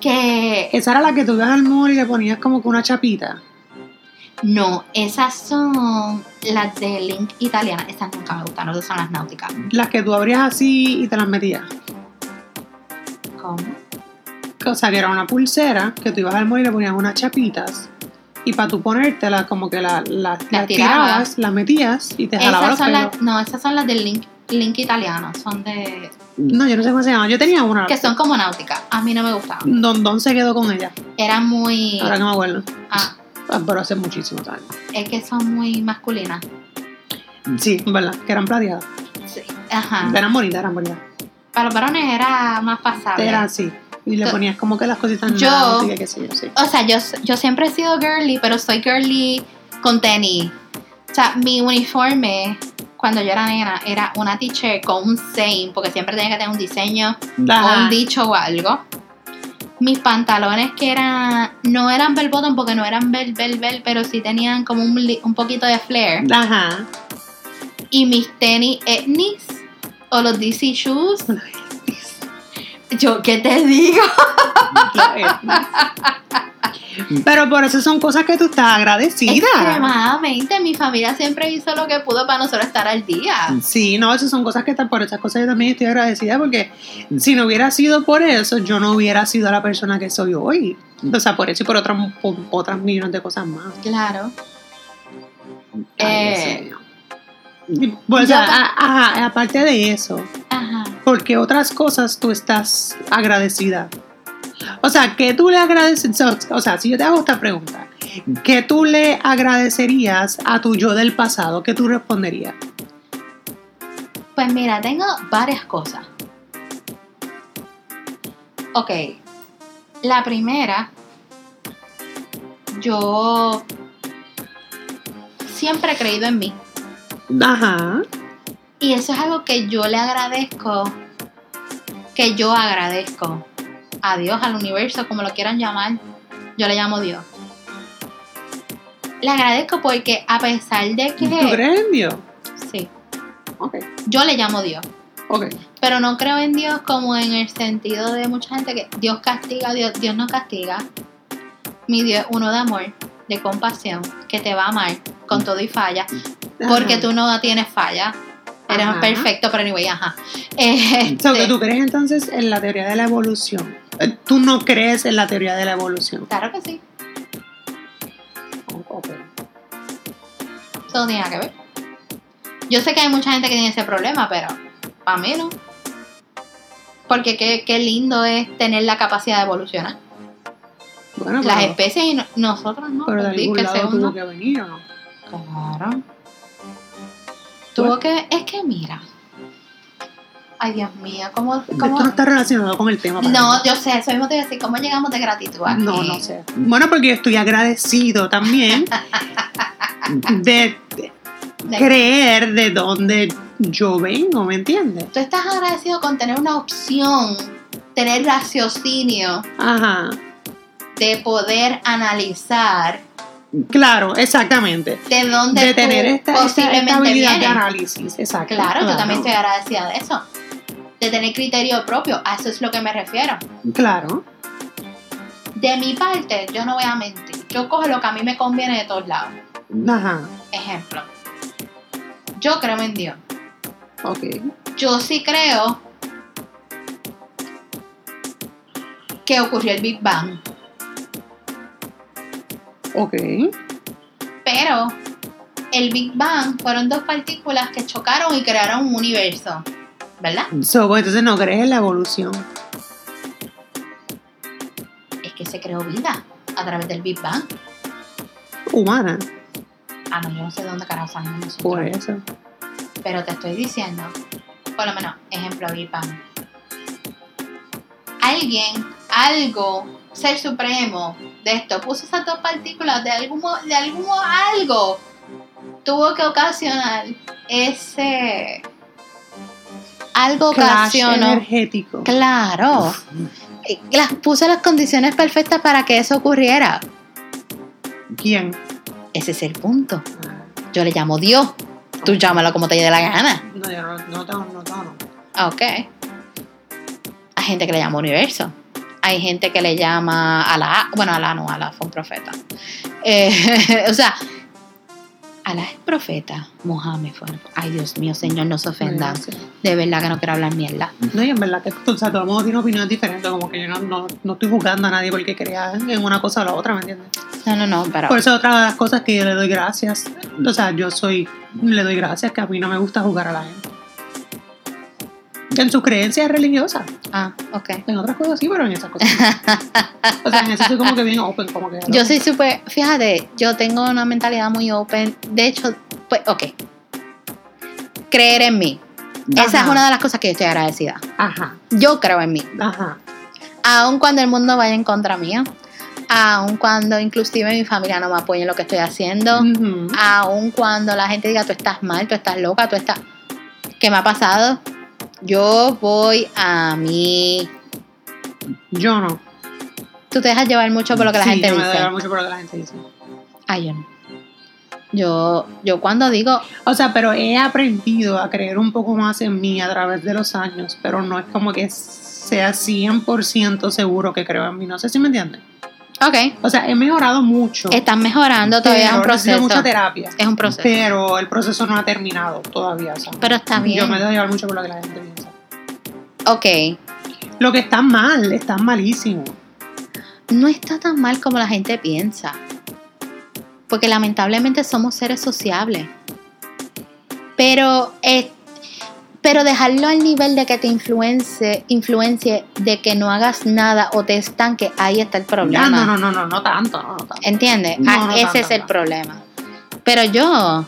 tenía. Que... ¿Esa era la que tú ibas al mall y le ponías como que una chapita? No, esas son las de Link italiana. Esas nunca me gustaron, esas son las náuticas. Las que tú abrías así y te las metías. ¿Cómo? O sea, que era una pulsera que tú ibas al mall y le ponías unas chapitas. Y para tú ponértela, como que la, la, las la tirabas, las metías y te jalaba los pelos. No, esas son las del Link, Link italiano, son de... No, yo no sé cómo se llaman, yo tenía una. Que son como náuticas, a mí no me gustaban. Don Don se quedó con ella. Era muy... Ahora no me acuerdo. Ah. Pero hace muchísimo años. Es que son muy masculinas. Sí, verdad, que eran plateadas. Sí, ajá. Eran bonitas, eran bonitas. Para los varones era más pasable. Era así. Y le ponías como que las cositas yo, náuticas, qué sé yo, sí. O sea, yo, yo siempre he sido girly, pero soy girly con tenis. O sea, mi uniforme cuando yo era nena era una t-shirt con un same, porque siempre tenía que tener un diseño Ajá. o un dicho o algo. Mis pantalones que eran, no eran bell bottom porque no eran bell, bell, bell, pero sí tenían como un, un poquito de flare. Ajá. Y mis tenis etnis o los D C shoes. Yo, ¿qué te digo? Pero por eso son cosas que tú estás agradecida. Extremadamente, mi familia siempre hizo lo que pudo para nosotros estar al día. Sí, no, esas son cosas que por esas cosas yo también estoy agradecida porque si no hubiera sido por eso, yo no hubiera sido la persona que soy hoy. O sea, por eso y por otras, por otras millones de cosas más. Claro. Ay, eh, pues, o sea, a, a, aparte de eso. Ajá. Porque otras cosas tú estás agradecida. O sea, ¿qué tú le agradeces? O sea, si yo te hago esta pregunta, que tú le agradecerías a tu yo del pasado, ¿qué tú responderías? Pues mira, tengo varias cosas. Ok, la primera, yo siempre he creído en mí. Ajá. Y eso es algo que yo le agradezco, que yo agradezco a Dios, al universo, como lo quieran llamar. Yo le llamo Dios. Le agradezco porque a pesar de que... ¿Tú crees en Dios? Sí. Okay. Yo le llamo Dios. Okay. Pero no creo en Dios como en el sentido de mucha gente que Dios castiga, Dios, Dios no castiga. Mi Dios es uno de amor, de compasión, que te va a amar con todo y falla, porque ajá, tú no tienes falla, eres ajá, perfecto, pero anyway, ajá. Este, so que tú crees entonces en la teoría de la evolución. Tú no crees en la teoría de la evolución. Claro que sí. Ok. Eso no tiene nada que ver. Yo sé que hay mucha gente que tiene ese problema, pero para mí no. Porque qué, qué lindo es tener la capacidad de evolucionar. Bueno, las pero, especies y no, nosotros no. Pero de algún lado tuvo que venir, ¿o no? Claro. Tuvo que... Es que mira... Ay, Dios mío, ¿cómo...? cómo... Esto no está relacionado con el tema. No, yo sé, eso mismo te iba a decir. ¿Cómo llegamos de gratitud aquí? No, no sé. Bueno, porque yo estoy agradecido también de, de, de creer de dónde yo vengo, ¿me entiendes? Tú estás agradecido con tener una opción, tener raciocinio. Ajá. De poder analizar. Claro, exactamente. De dónde de tener tú esta, posiblemente esta habilidad viene de análisis, exacto. Claro, claro, yo también estoy agradecida de eso. De tener criterio propio, a eso es lo que me refiero. Claro. De mi parte, yo no voy a mentir. Yo cojo lo que a mí me conviene de todos lados. Ajá. Ejemplo. Yo creo en Dios. Ok. Yo sí creo que ocurrió el Big Bang. Ok. Pero el Big Bang fueron dos partículas que chocaron y crearon un universo, ¿verdad? So, entonces no crees en la evolución. Es que se creó vida a través del Big Bang. Humana. Ah, no, yo no sé de dónde carajo salimos nosotros. Por eso. Pero te estoy diciendo, por lo menos, ejemplo, Big Bang. Alguien, algo, ser supremo de esto, puso esas dos partículas de algún de algún algo tuvo que ocasionar ese algo clash energético. Claro. Las puso las condiciones perfectas para que eso ocurriera. ¿Quién? Ese es el punto. Yo le llamo Dios. Tú llámalo como te dé la gana. No, yo no, no, no, no, no. Ok. Hay gente que le llama universo. Hay gente que le llama Alá, bueno, Alá no, Alá fue un profeta. Eh, o sea, Alá es profeta, Mohammed fue. Ay, Dios mío, Señor, no se ofendan. Sí, sí. De verdad que no quiero hablar mierda. No, y en verdad que o sea, todo el mundo tiene opiniones diferentes, como que yo no, no, no estoy juzgando a nadie porque crea en una cosa o la otra, ¿me entiendes? No, no, no, pero... Por eso otra de las cosas que yo le doy gracias, o sea, yo soy, le doy gracias que a mí no me gusta juzgar a la gente. En sus creencias religiosas. Ah, ok. En otras cosas sí, pero en esas cosas no. O sea, en eso soy como que bien open. Como que yo soy súper... Fíjate, yo tengo una mentalidad muy open. De hecho, pues, ok. Creer en mí. Ajá. Esa es una de las cosas que yo estoy agradecida. Ajá. Yo creo en mí. Ajá. Aun cuando el mundo vaya en contra mía. Aun cuando inclusive mi familia no me apoye en lo que estoy haciendo. Uh-huh. Aun cuando la gente diga, tú estás mal, tú estás loca, tú estás... ¿Qué me ha pasado? Yo voy a mí. Yo no. Tú te dejas llevar mucho por lo que sí, la gente yo me dice. Me dejo llevar mucho por lo que la gente dice. Ah, yo no. Yo, yo cuando digo. O sea, pero he aprendido a creer un poco más en mí a través de los años, pero no es como que sea cien por ciento seguro que creo en mí. No sé si me entienden. Ok. O sea, he mejorado mucho. Estás mejorando, todavía es un proceso. Mucha terapia. Es un proceso. Pero el proceso no ha terminado todavía. O sea, pero está bien. Yo me dejo llevar mucho por lo que la gente piensa. Ok. Lo que está mal, está malísimo. No está tan mal como la gente piensa. Porque lamentablemente somos seres sociables. Pero eh, Pero dejarlo al nivel de que te influencie, influencie de que no hagas nada o te estanque, ahí está el problema. No, no, no, no, no, no tanto, no, no tanto. ¿Entiendes? No, ah, no, ese tanto, es el no. problema. Pero yo,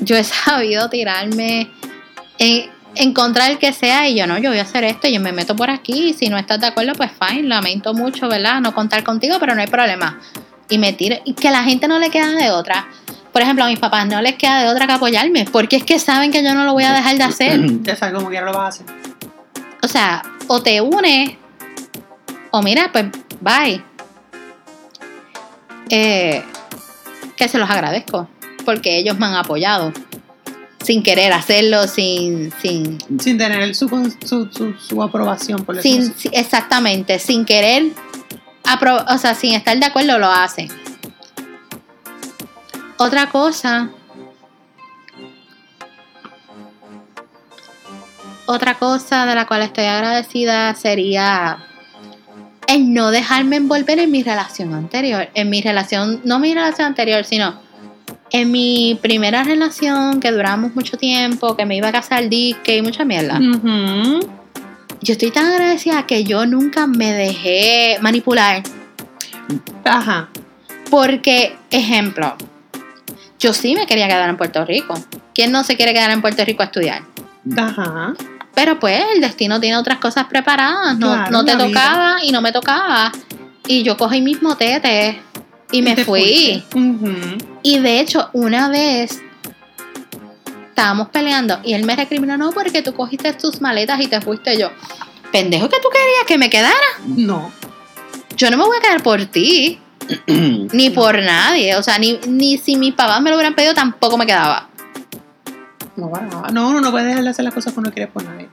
yo he sabido tirarme, en, encontrar el que sea y yo no, yo voy a hacer esto, yo me meto por aquí y si no estás de acuerdo, pues fine, lamento mucho, ¿verdad? No contar contigo, pero no hay problema. Y me tiro, y que a la gente no le queda de otra. Por ejemplo, a mis papás no les queda de otra que apoyarme, porque es que saben que yo no lo voy a dejar de hacer. Ya saben como que ya lo vas a hacer. O sea, o te unes, o mira, pues, bye. Eh, que se los agradezco, porque ellos me han apoyado, sin querer hacerlo, sin... Sin, sin tener su, su, su, su aprobación, por sin, sí, exactamente, sin querer, apro- o sea, sin estar de acuerdo, lo hacen. Otra cosa, otra cosa de la cual estoy agradecida sería el no dejarme envolver en mi relación anterior, en mi relación, no mi relación anterior, sino en mi primera relación que duramos mucho tiempo, que me iba a casar disque y mucha mierda. Uh-huh. Yo estoy tan agradecida que yo nunca me dejé manipular. Ajá. Porque, ejemplo, yo sí me quería quedar en Puerto Rico. ¿Quién no se quiere quedar en Puerto Rico a estudiar? Ajá. Pero pues el destino tiene otras cosas preparadas. No, claro, no te tocaba vida. Y no me tocaba. Y yo cogí mis motetes y, y me fui. Uh-huh. Y de hecho, una vez estábamos peleando y él me recriminó, no, porque tú cogiste tus maletas y te fuiste yo. Pendejo, que tú querías que me quedara. No. Yo no me voy a quedar por ti. Ni por nadie, o sea, ni, ni si mis papás me lo hubieran pedido tampoco me quedaba. No, no, uno no puede dejar de hacer las cosas que uno quiere por nadie.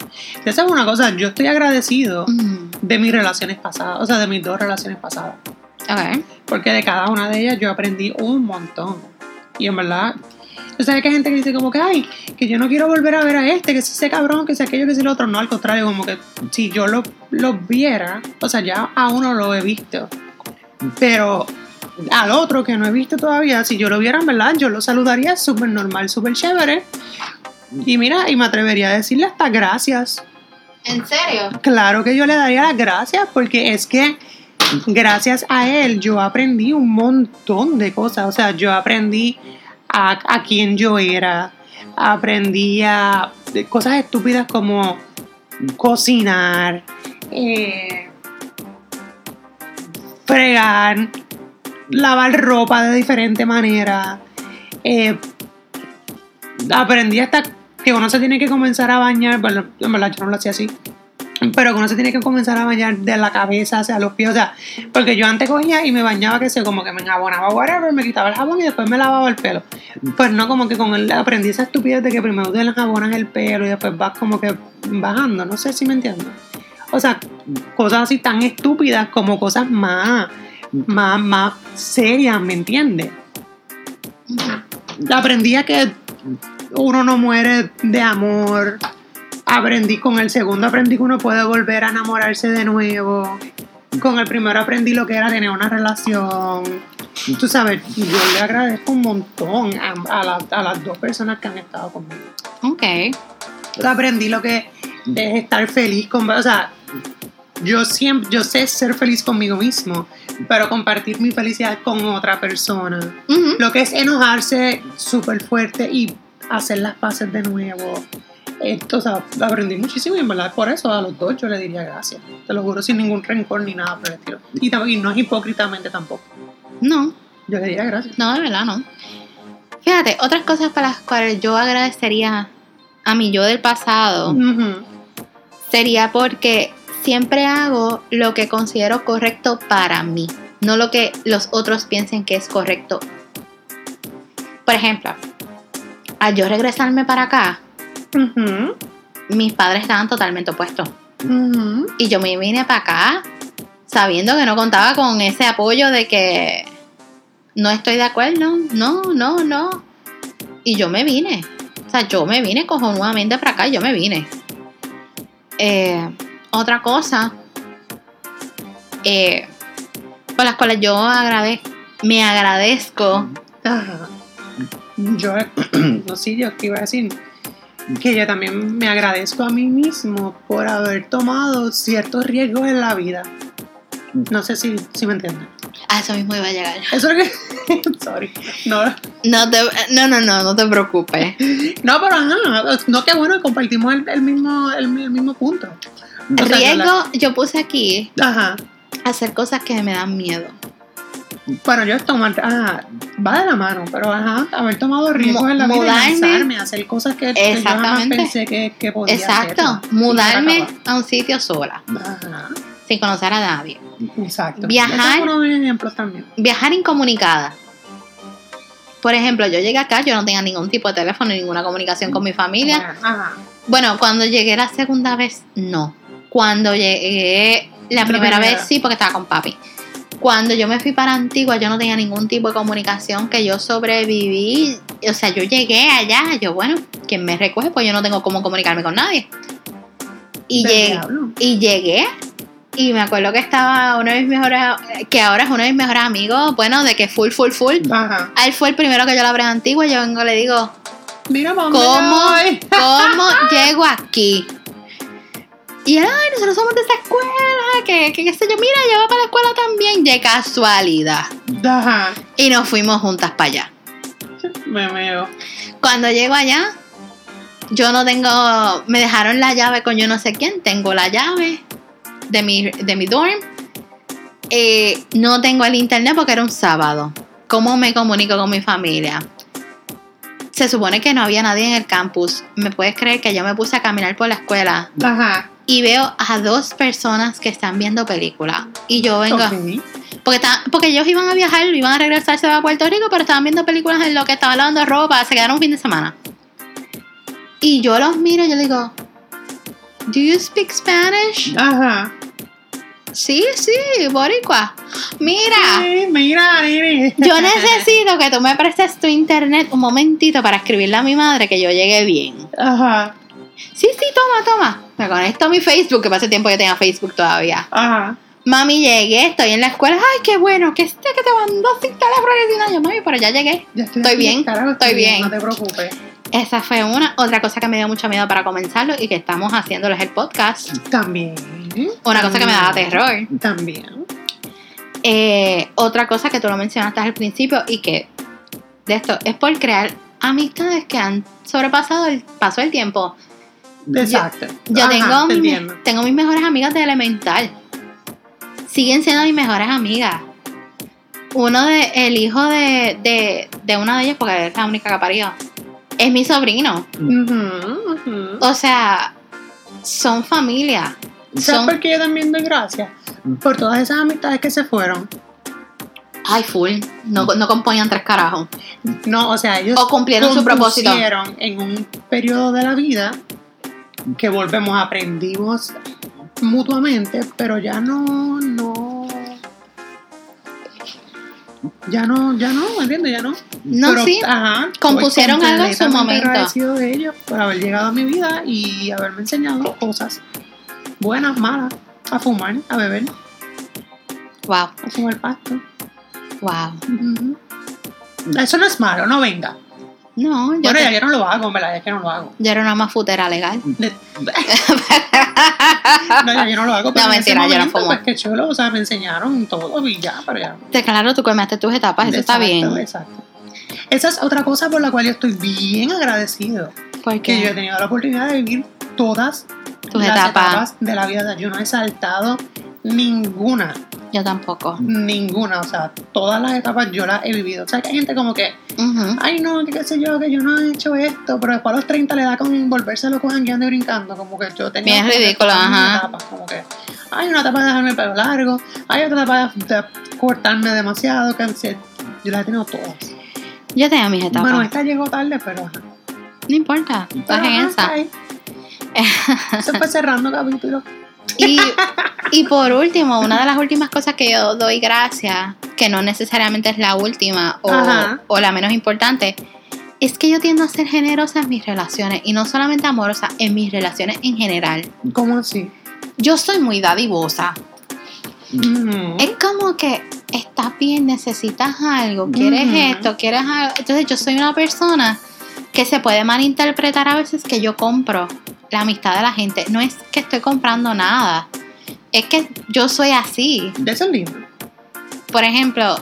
Esa es una cosa, yo estoy agradecido mm. de mis relaciones pasadas, o sea, de mis dos relaciones pasadas. Okay. Porque de cada una de ellas yo aprendí un montón. Y en verdad, yo sabía que hay gente que dice como que, ay, que yo no quiero volver a ver a este, que si ese cabrón, que si aquello, que si el otro. No, al contrario, como que si yo los lo viera, o sea, ya a uno lo he visto. Pero al otro que no he visto todavía, si yo lo viera, en verdad, yo lo saludaría súper normal, súper chévere. Y mira, y me atrevería a decirle hasta gracias. ¿En serio? Claro que yo le daría las gracias, porque es que gracias a él yo aprendí un montón de cosas. O sea, yo aprendí a, a quién yo era. Aprendí a cosas estúpidas como cocinar, eh... fregar, lavar ropa de diferente manera. Eh, aprendí hasta que uno se tiene que comenzar a bañar. Bueno, en verdad yo no lo hacía así. Pero que uno se tiene que comenzar a bañar de la cabeza hacia los pies. O sea, porque yo antes cogía y me bañaba, que sé, como que me enjabonaba, whatever, me quitaba el jabón y después me lavaba el pelo. Pues no, como que con él aprendí esa estupidez de que primero te enjabonas el pelo y después vas como que bajando. No sé si me entiendes. O sea, cosas así tan estúpidas como cosas más, más, más serias, ¿me entiendes? Aprendí a que uno no muere de amor. Aprendí con el segundo, aprendí que uno puede volver a enamorarse de nuevo. Con el primero aprendí lo que era tener una relación. Tú sabes, yo le agradezco un montón a, a, la, a las dos personas que han estado conmigo. Ok. Aprendí lo que es estar feliz con... O sea, yo siempre, yo sé ser feliz conmigo mismo, pero compartir mi felicidad con otra persona. Uh-huh. Lo que es enojarse súper fuerte y hacer las paces de nuevo. Esto, o sea, aprendí muchísimo y en verdad por eso a los dos yo le diría gracias. Te lo juro, sin ningún rencor ni nada por el estilo. Y, t- y no es hipócritamente tampoco. No. Yo le diría gracias. No, de verdad no. Fíjate, otras cosas para las cuales yo agradecería a mi yo del pasado, uh-huh, sería porque siempre hago lo que considero correcto para mí, no lo que los otros piensen que es correcto. Por ejemplo, al yo regresarme para acá, uh-huh, mis padres estaban totalmente opuestos. Uh-huh. Y yo me vine para acá sabiendo que no contaba con ese apoyo de que no estoy de acuerdo, no, no, no. Y yo me vine. O sea, yo me vine cojonudamente para acá y yo me vine. Eh, otra cosa eh, por las cuales yo agrade- me agradezco. Yo, no sé, yo qué iba a decir. que yo también me agradezco a mí mismo por haber tomado ciertos riesgos en la vida. No sé si, si me entienden. A eso mismo iba a llegar. Eso es que... Sorry. No. No, te, no, no, no, no te preocupes. No, pero no, no, que bueno, compartimos el, el, mismo, el, el mismo punto. O riesgo, sea, no la... yo puse aquí. Ajá. Hacer cosas que me dan miedo. Bueno, yo tomar, ah, va de la mano, pero ajá, haber tomado riesgos Mo- en la vida, mudarme, y lanzarme, hacer cosas que, que yo jamás pensé que, que podía hacer. Exacto, mudarme a un sitio sola, ajá, sin conocer a nadie. Exacto. Viajar, también. Viajar incomunicada. Por ejemplo, yo llegué acá, yo no tenía ningún tipo de teléfono, ninguna comunicación con mi familia. Ajá. Bueno, cuando llegué la segunda vez, no. Cuando llegué la, la primera, primera vez, sí, porque estaba con papi. Cuando yo me fui para Antigua, yo no tenía ningún tipo de comunicación, que yo sobreviví. O sea, yo llegué allá, yo, bueno, ¿quién me recoge? Pues yo no tengo cómo comunicarme con nadie. Y, llegué, y llegué, y me acuerdo que estaba uno de mis mejores, que ahora es uno de mis mejores amigos, bueno, de que full, full, full. Ajá. Él fue el primero que yo le abrí a Antigua, y yo vengo y le digo, mira, mamá, ¿cómo, ¿cómo llego aquí? Y ay, nosotros somos de esa escuela, que qué sé yo, mira, yo voy para la escuela también, de casualidad. Ajá. Y nos fuimos juntas para allá. Me meo. Cuando llego allá, yo no tengo, me dejaron la llave con yo no sé quién, tengo la llave de mi, de mi dorm. Eh, no tengo el internet porque era un sábado. ¿Cómo me comunico con mi familia? Se supone que no había nadie en el campus. ¿Me puedes creer que yo me puse a caminar por la escuela? Ajá. Y veo a dos personas que están viendo películas. Y yo vengo... Okay. Porque, ta, porque ellos iban a viajar, iban a regresarse a Puerto Rico, pero estaban viendo películas en lo que estaban lavando ropa. Se quedaron un fin de semana. Y yo los miro y yo digo... ¿Do you speak Spanish? Ajá. Sí, sí, boricua. Mira. Sí, mira, mire. Yo necesito que tú me prestes tu internet un momentito para escribirle a mi madre que yo llegué bien. Ajá. Sí, sí, toma, toma. Me conecto a mi Facebook, que hace tiempo que tenía Facebook todavía. Ajá. Mami, llegué, estoy en la escuela. Ay, qué bueno, que este que te mandó sin teléfono y sin año. Mami, pero ya llegué. Ya estoy, estoy bien, carajo, estoy bien, bien. No te preocupes. Esa fue una. Otra cosa que me dio mucho miedo para comenzarlo y que estamos haciéndolo es el podcast. También. Una también. Cosa que me daba terror. También. Eh, otra cosa que tú lo mencionaste al principio y que de esto es por crear amistades que han sobrepasado el paso del tiempo. Exacto. Yo, yo Ajá, tengo, mi, tengo mis mejores amigas de elemental. Siguen siendo mis mejores amigas. Uno de, el hijo de, de, de una de ellas, porque es la única que parió, es mi sobrino. Uh-huh, uh-huh. O sea, son familia. ¿Sabes son... por qué yo también doy gracias? Por todas esas amistades que se fueron. Ay, full. No, no componían tres carajos. No, o sea, ellos... O cumplieron su propósito. En un periodo de la vida... que volvemos, aprendimos mutuamente, pero ya no, no, ya no, ya no, ¿me entiendes? Ya no. No, pero, sí, ajá, compusieron algo en su momento. Agradecido de ellos por haber llegado a mi vida y haberme enseñado cosas buenas, malas, a fumar, a beber. Wow. A fumar pasto. Wow. Uh-huh. Eso no es malo, no venga. No, yo bueno, te... ya no lo hago, ¿verdad? Ya que no lo hago. Yo era una mafutera legal. No, ya yo no lo hago. Pero no, mentira, momento, yo no fumo. Pues qué chulo, o sea, me enseñaron todo y ya, pero ya. Te claro, tú quemaste tus etapas, eso exacto, está bien. Exacto. Esa es otra cosa por la cual yo estoy bien agradecido. ¿Por qué? Que yo he tenido la oportunidad de vivir todas tus las etapas. etapas de la vida. Yo no he saltado ninguna. Yo tampoco. Ninguna, o sea, todas las etapas yo las he vivido. O sea, que hay gente como que, uh-huh. ay no, que qué sé yo, que yo no he hecho esto, pero después a los treinta le da con volverse loco jangueando y brincando, como que yo tenía... Bien ridículo, ajá. Etapas, como que, hay una etapa de dejarme el pelo largo, hay otra etapa de, de cortarme demasiado, que yo las he tenido todas. Yo tenía mis etapas. Bueno, esta llegó tarde, pero... No importa, estás en esa. Se fue cerrando capítulo. Y, y por último, una de las últimas cosas que yo doy gracias, que no necesariamente es la última o, o la menos importante, es que yo tiendo a ser generosa en mis relaciones, y no solamente amorosa, en mis relaciones en general. ¿Cómo así? Yo soy muy dadivosa. Mm-hmm. Es como que estás bien, necesitas algo, quieres mm-hmm. esto, quieres algo. Entonces yo soy una persona que se puede malinterpretar a veces que yo compro la amistad de la gente. No es que estoy comprando nada, es que yo soy así. Eso es lindo. Por ejemplo,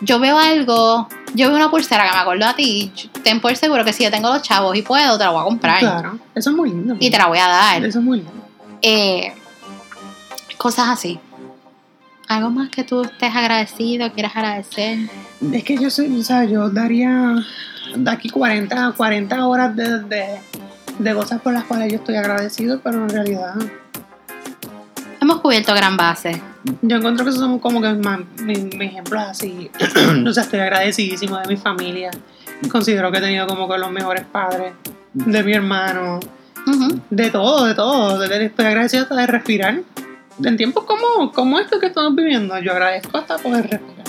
yo veo algo, yo veo una pulsera que me acuerdo a ti, ten por seguro que si yo tengo los chavos y puedo, te la voy a comprar. Claro, eso es muy lindo. Y te la voy a dar. Eso es muy lindo. Eh, cosas así. ¿Algo más que tú estés agradecido, quieras agradecer? Es que yo soy, o sea, yo daría de aquí cuarenta, cuarenta horas de, de, de cosas por las cuales yo estoy agradecido, pero en realidad hemos cubierto gran base. Yo encuentro que esos son como que mis mi, mi ejemplos así. O sea, estoy agradecidísimo de mi familia. Considero que he tenido como que los mejores padres, de mi hermano, uh-huh. de todo, de todo. Estoy agradecida hasta de respirar. En tiempos como, como estos que estamos viviendo, yo agradezco hasta poder respirar.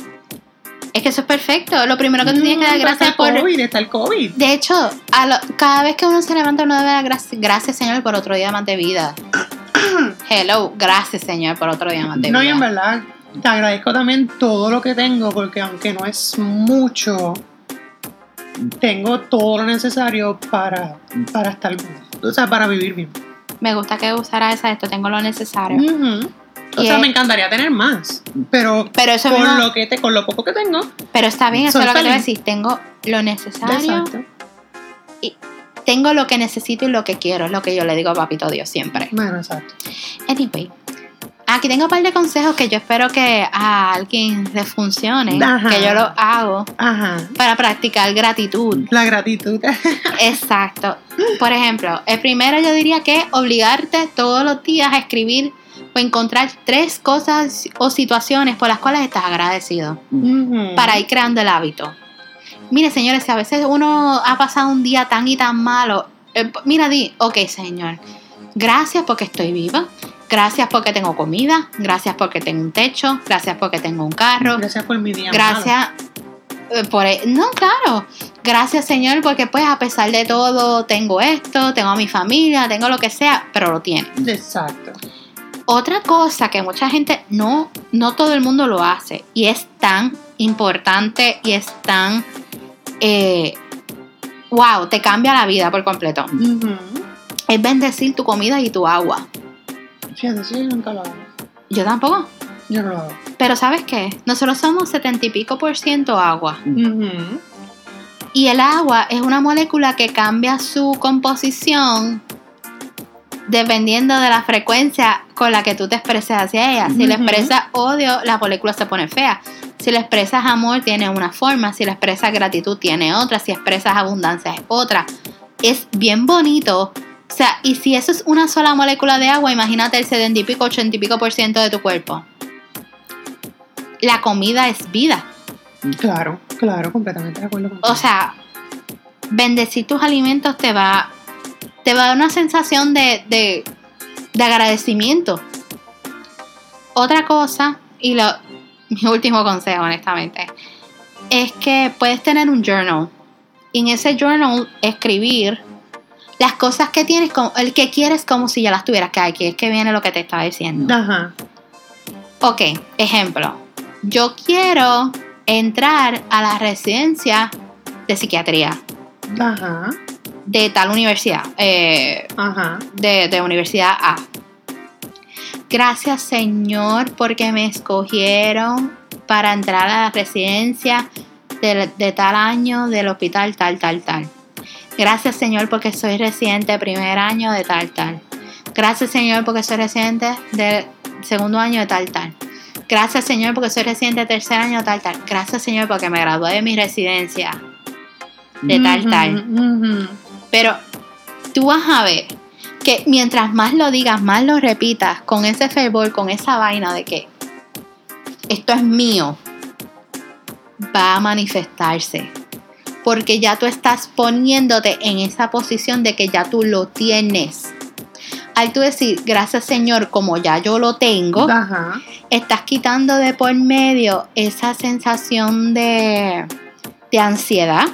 Es que eso es perfecto. Lo primero que tú tienes que dar gracias por... Está el COVID, está el COVID. De hecho, a lo, cada vez que uno se levanta, uno debe dar gracias, gracias, Señor, por otro día más de vida. Hello, gracias, Señor, por otro día más de vida. No, y en verdad, te agradezco también todo lo que tengo, porque aunque no es mucho, tengo todo lo necesario para, para estar bien. O sea, para vivir bien. Me gusta que usara esa, esto tengo lo necesario. Uh-huh. O sea, es... me encantaría tener más, pero, pero eso con, mismo... lo que te, con lo poco que tengo. Pero está bien, eso es lo feliz. Que te voy a decir. Tengo lo necesario. Exacto. Y tengo lo que necesito y lo que quiero. Es lo que yo le digo a Papito Dios siempre. Bueno, exacto. Anyway, aquí tengo un par de consejos que yo espero que a alguien le funcione. Ajá. Que yo lo hago. Ajá. Para practicar gratitud. La gratitud. Exacto. Por ejemplo, el primero yo diría que obligarte todos los días a escribir o encontrar tres cosas o situaciones por las cuales estás agradecido. Uh-huh. Para ir creando el hábito. Mire, señores, si a veces uno ha pasado un día tan y tan malo, eh, mira, di, ok, Señor, gracias porque estoy viva, gracias porque tengo comida, gracias porque tengo un techo, gracias porque tengo un carro. Gracias por mi día Gracias malo. por... No, claro. Gracias, Señor, porque pues a pesar de todo tengo esto, tengo a mi familia, tengo lo que sea, pero lo tiene. Exacto. Otra cosa que mucha gente, no, no todo el mundo lo hace, y es tan importante y es tan, eh, wow, te cambia la vida por completo. Uh-huh. Es bendecir tu comida y tu agua. Fíjate, sí, nunca lo hago. Yo tampoco. Yo no lo hago. Pero ¿sabes qué? Nosotros somos setenta y pico por ciento agua. Uh-huh. Y el agua es una molécula que cambia su composición dependiendo de la frecuencia con la que tú te expresas hacia ella. Si uh-huh. le expresas odio, la molécula se pone fea. Si le expresas amor, tiene una forma. Si le expresas gratitud, tiene otra. Si expresas abundancia, es otra. Es bien bonito. O sea, y si eso es una sola molécula de agua, imagínate el setenta y pico, ochenta y pico por ciento de tu cuerpo. La comida es vida. Claro, claro, completamente de acuerdo con eso. O sea, bendecir tus alimentos te va... te va a dar una sensación de, de, de agradecimiento. Otra cosa, y lo, mi último consejo, honestamente, es que puedes tener un journal. Y en ese journal escribir las cosas que tienes, el que quieres, como si ya las tuvieras. Que aquí es que viene lo que te estaba diciendo. Ajá. Ok, ejemplo. Yo quiero entrar a la residencia de psiquiatría. Ajá. De tal universidad, eh, Ajá. De, de universidad A. Gracias, Señor, porque me escogieron para entrar a la residencia de, de tal año del hospital tal, tal, tal. Gracias, Señor, porque soy residente de primer año de tal, tal. Gracias, Señor, porque soy residente de segundo año de tal, tal. Gracias, Señor, porque soy residente de tercer año de tal, tal. Gracias, Señor, porque me gradué de mi residencia de tal, uh-huh, tal. Uh-huh. Pero tú vas a ver que mientras más lo digas, más lo repitas, con ese fervor, con esa vaina de que esto es mío, va a manifestarse. Porque ya tú estás poniéndote en esa posición de que ya tú lo tienes. Al tú decir, gracias, Señor, como ya yo lo tengo, ajá, estás quitando de por medio esa sensación de, de ansiedad,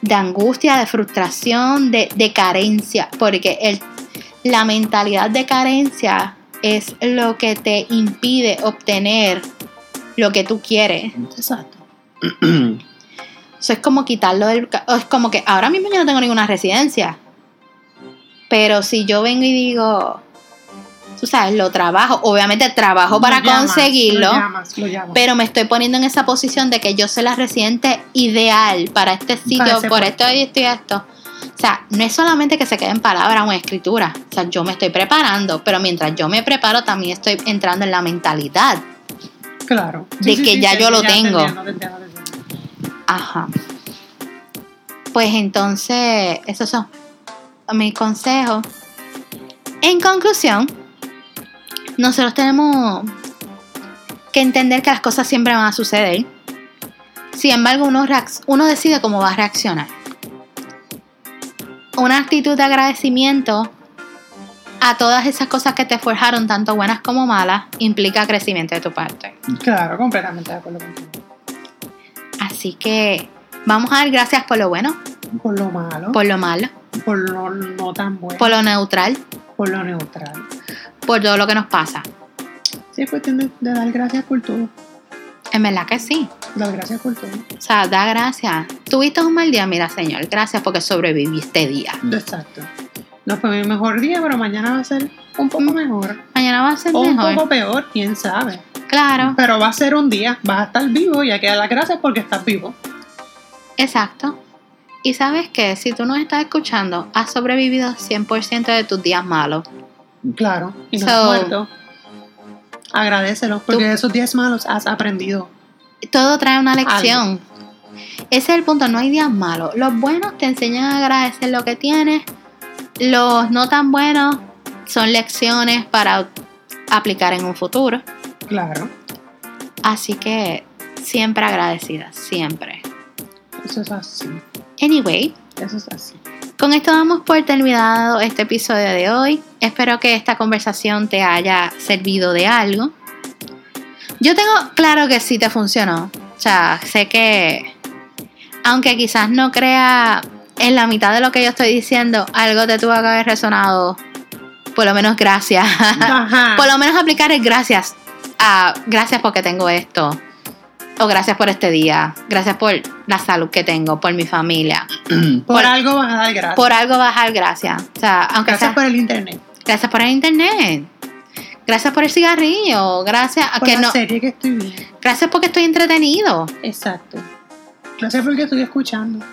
de angustia, de frustración, de, de carencia, porque el, la mentalidad de carencia es lo que te impide obtener lo que tú quieres. Exacto. Eso es como quitarlo del... Es como que ahora mismo yo no tengo ninguna residencia. Pero si yo vengo y digo... Tú sabes, lo trabajo. Obviamente trabajo lo para llamas, conseguirlo. Lo llamas, lo llamas. Pero me estoy poniendo en esa posición de que yo soy la residente ideal para este sitio, para por esto y esto y esto. O sea, no es solamente que se quede en palabras o en escritura. O sea, yo me estoy preparando. Pero mientras yo me preparo, también estoy entrando en la mentalidad. Claro. Sí, de sí, que sí, ya sí, yo sí, lo ya tengo. Te entiendo, te entiendo, te entiendo. Ajá. Pues entonces, esos son mis consejos. En conclusión, nosotros tenemos que entender que las cosas siempre van a suceder. Sin embargo, uno, reac- uno decide cómo va a reaccionar. Una actitud de agradecimiento a todas esas cosas que te forjaron, tanto buenas como malas, implica crecimiento de tu parte. Claro, completamente de acuerdo contigo. Así que vamos a dar gracias por lo bueno. Por lo malo. Por lo malo. Por lo no tan bueno. Por lo neutral. Por lo neutral. Por todo lo que nos pasa. Sí, es cuestión de, de dar gracias por todo. En verdad que sí. Dar gracias por todo. O sea, da gracias. Tuviste un mal día, mira, Señor, gracias porque sobreviviste día. Exacto. No fue mi mejor día, pero mañana va a ser un poco mejor. Mañana va a ser o mejor. O un poco peor, quién sabe. Claro. Pero va a ser un día, vas a estar vivo y hay que dar las gracias porque estás vivo. Exacto. Y sabes que si tú nos estás escuchando, has sobrevivido cien por ciento de tus días malos. Claro. Y no so, has muerto. Agradécelos, porque tú, de esos días malos has aprendido. Todo trae una lección. Algo. Ese es el punto, no hay días malos. Los buenos te enseñan a agradecer lo que tienes. Los no tan buenos son lecciones para aplicar en un futuro. Claro. Así que siempre agradecida, siempre. Eso es así. Anyway. Eso es así. Con esto damos por terminado este episodio de hoy. Espero que esta conversación te haya servido de algo. Yo tengo claro que sí te funcionó. O sea, sé que aunque quizás no crea en la mitad de lo que yo estoy diciendo, algo te tuvo que haber resonado. Por lo menos gracias. Ajá. Por lo menos aplicar el gracias. A, gracias porque tengo esto. O gracias por este día. Gracias por la salud que tengo, por mi familia. Por, por algo vas a dar gracias. Por algo vas a dar gracias. O sea, aunque gracias seas, por el internet. Gracias por el internet. Gracias por el cigarrillo. Gracias a por que la no, serie que estoy viendo. Gracias porque estoy entretenido. Exacto. Gracias porque estoy escuchando.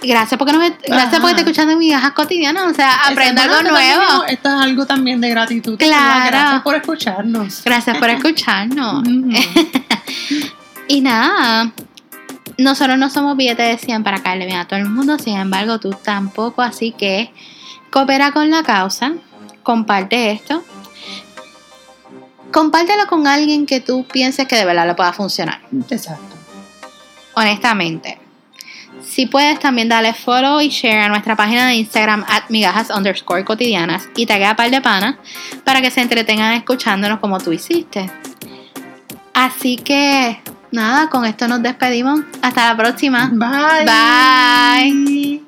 Gracias porque, no me, gracias porque estoy escuchando en Migajas Cotidianas. O sea, aprendo algo nuevo. Esto es algo también de gratitud. Claro. Gracias por escucharnos. Gracias por escucharnos. Y nada, nosotros no somos billetes de cien para caerle bien a todo el mundo, sin embargo tú tampoco, así que coopera con la causa, comparte esto, compártelo con alguien que tú pienses que de verdad lo pueda funcionar. Exacto. Honestamente, si puedes también dale follow y share a nuestra página de Instagram at migajas underscore cotidianas y taguea a par de panas para que se entretengan escuchándonos como tú hiciste. Así que nada, con esto nos despedimos. Hasta la próxima. Bye. Bye.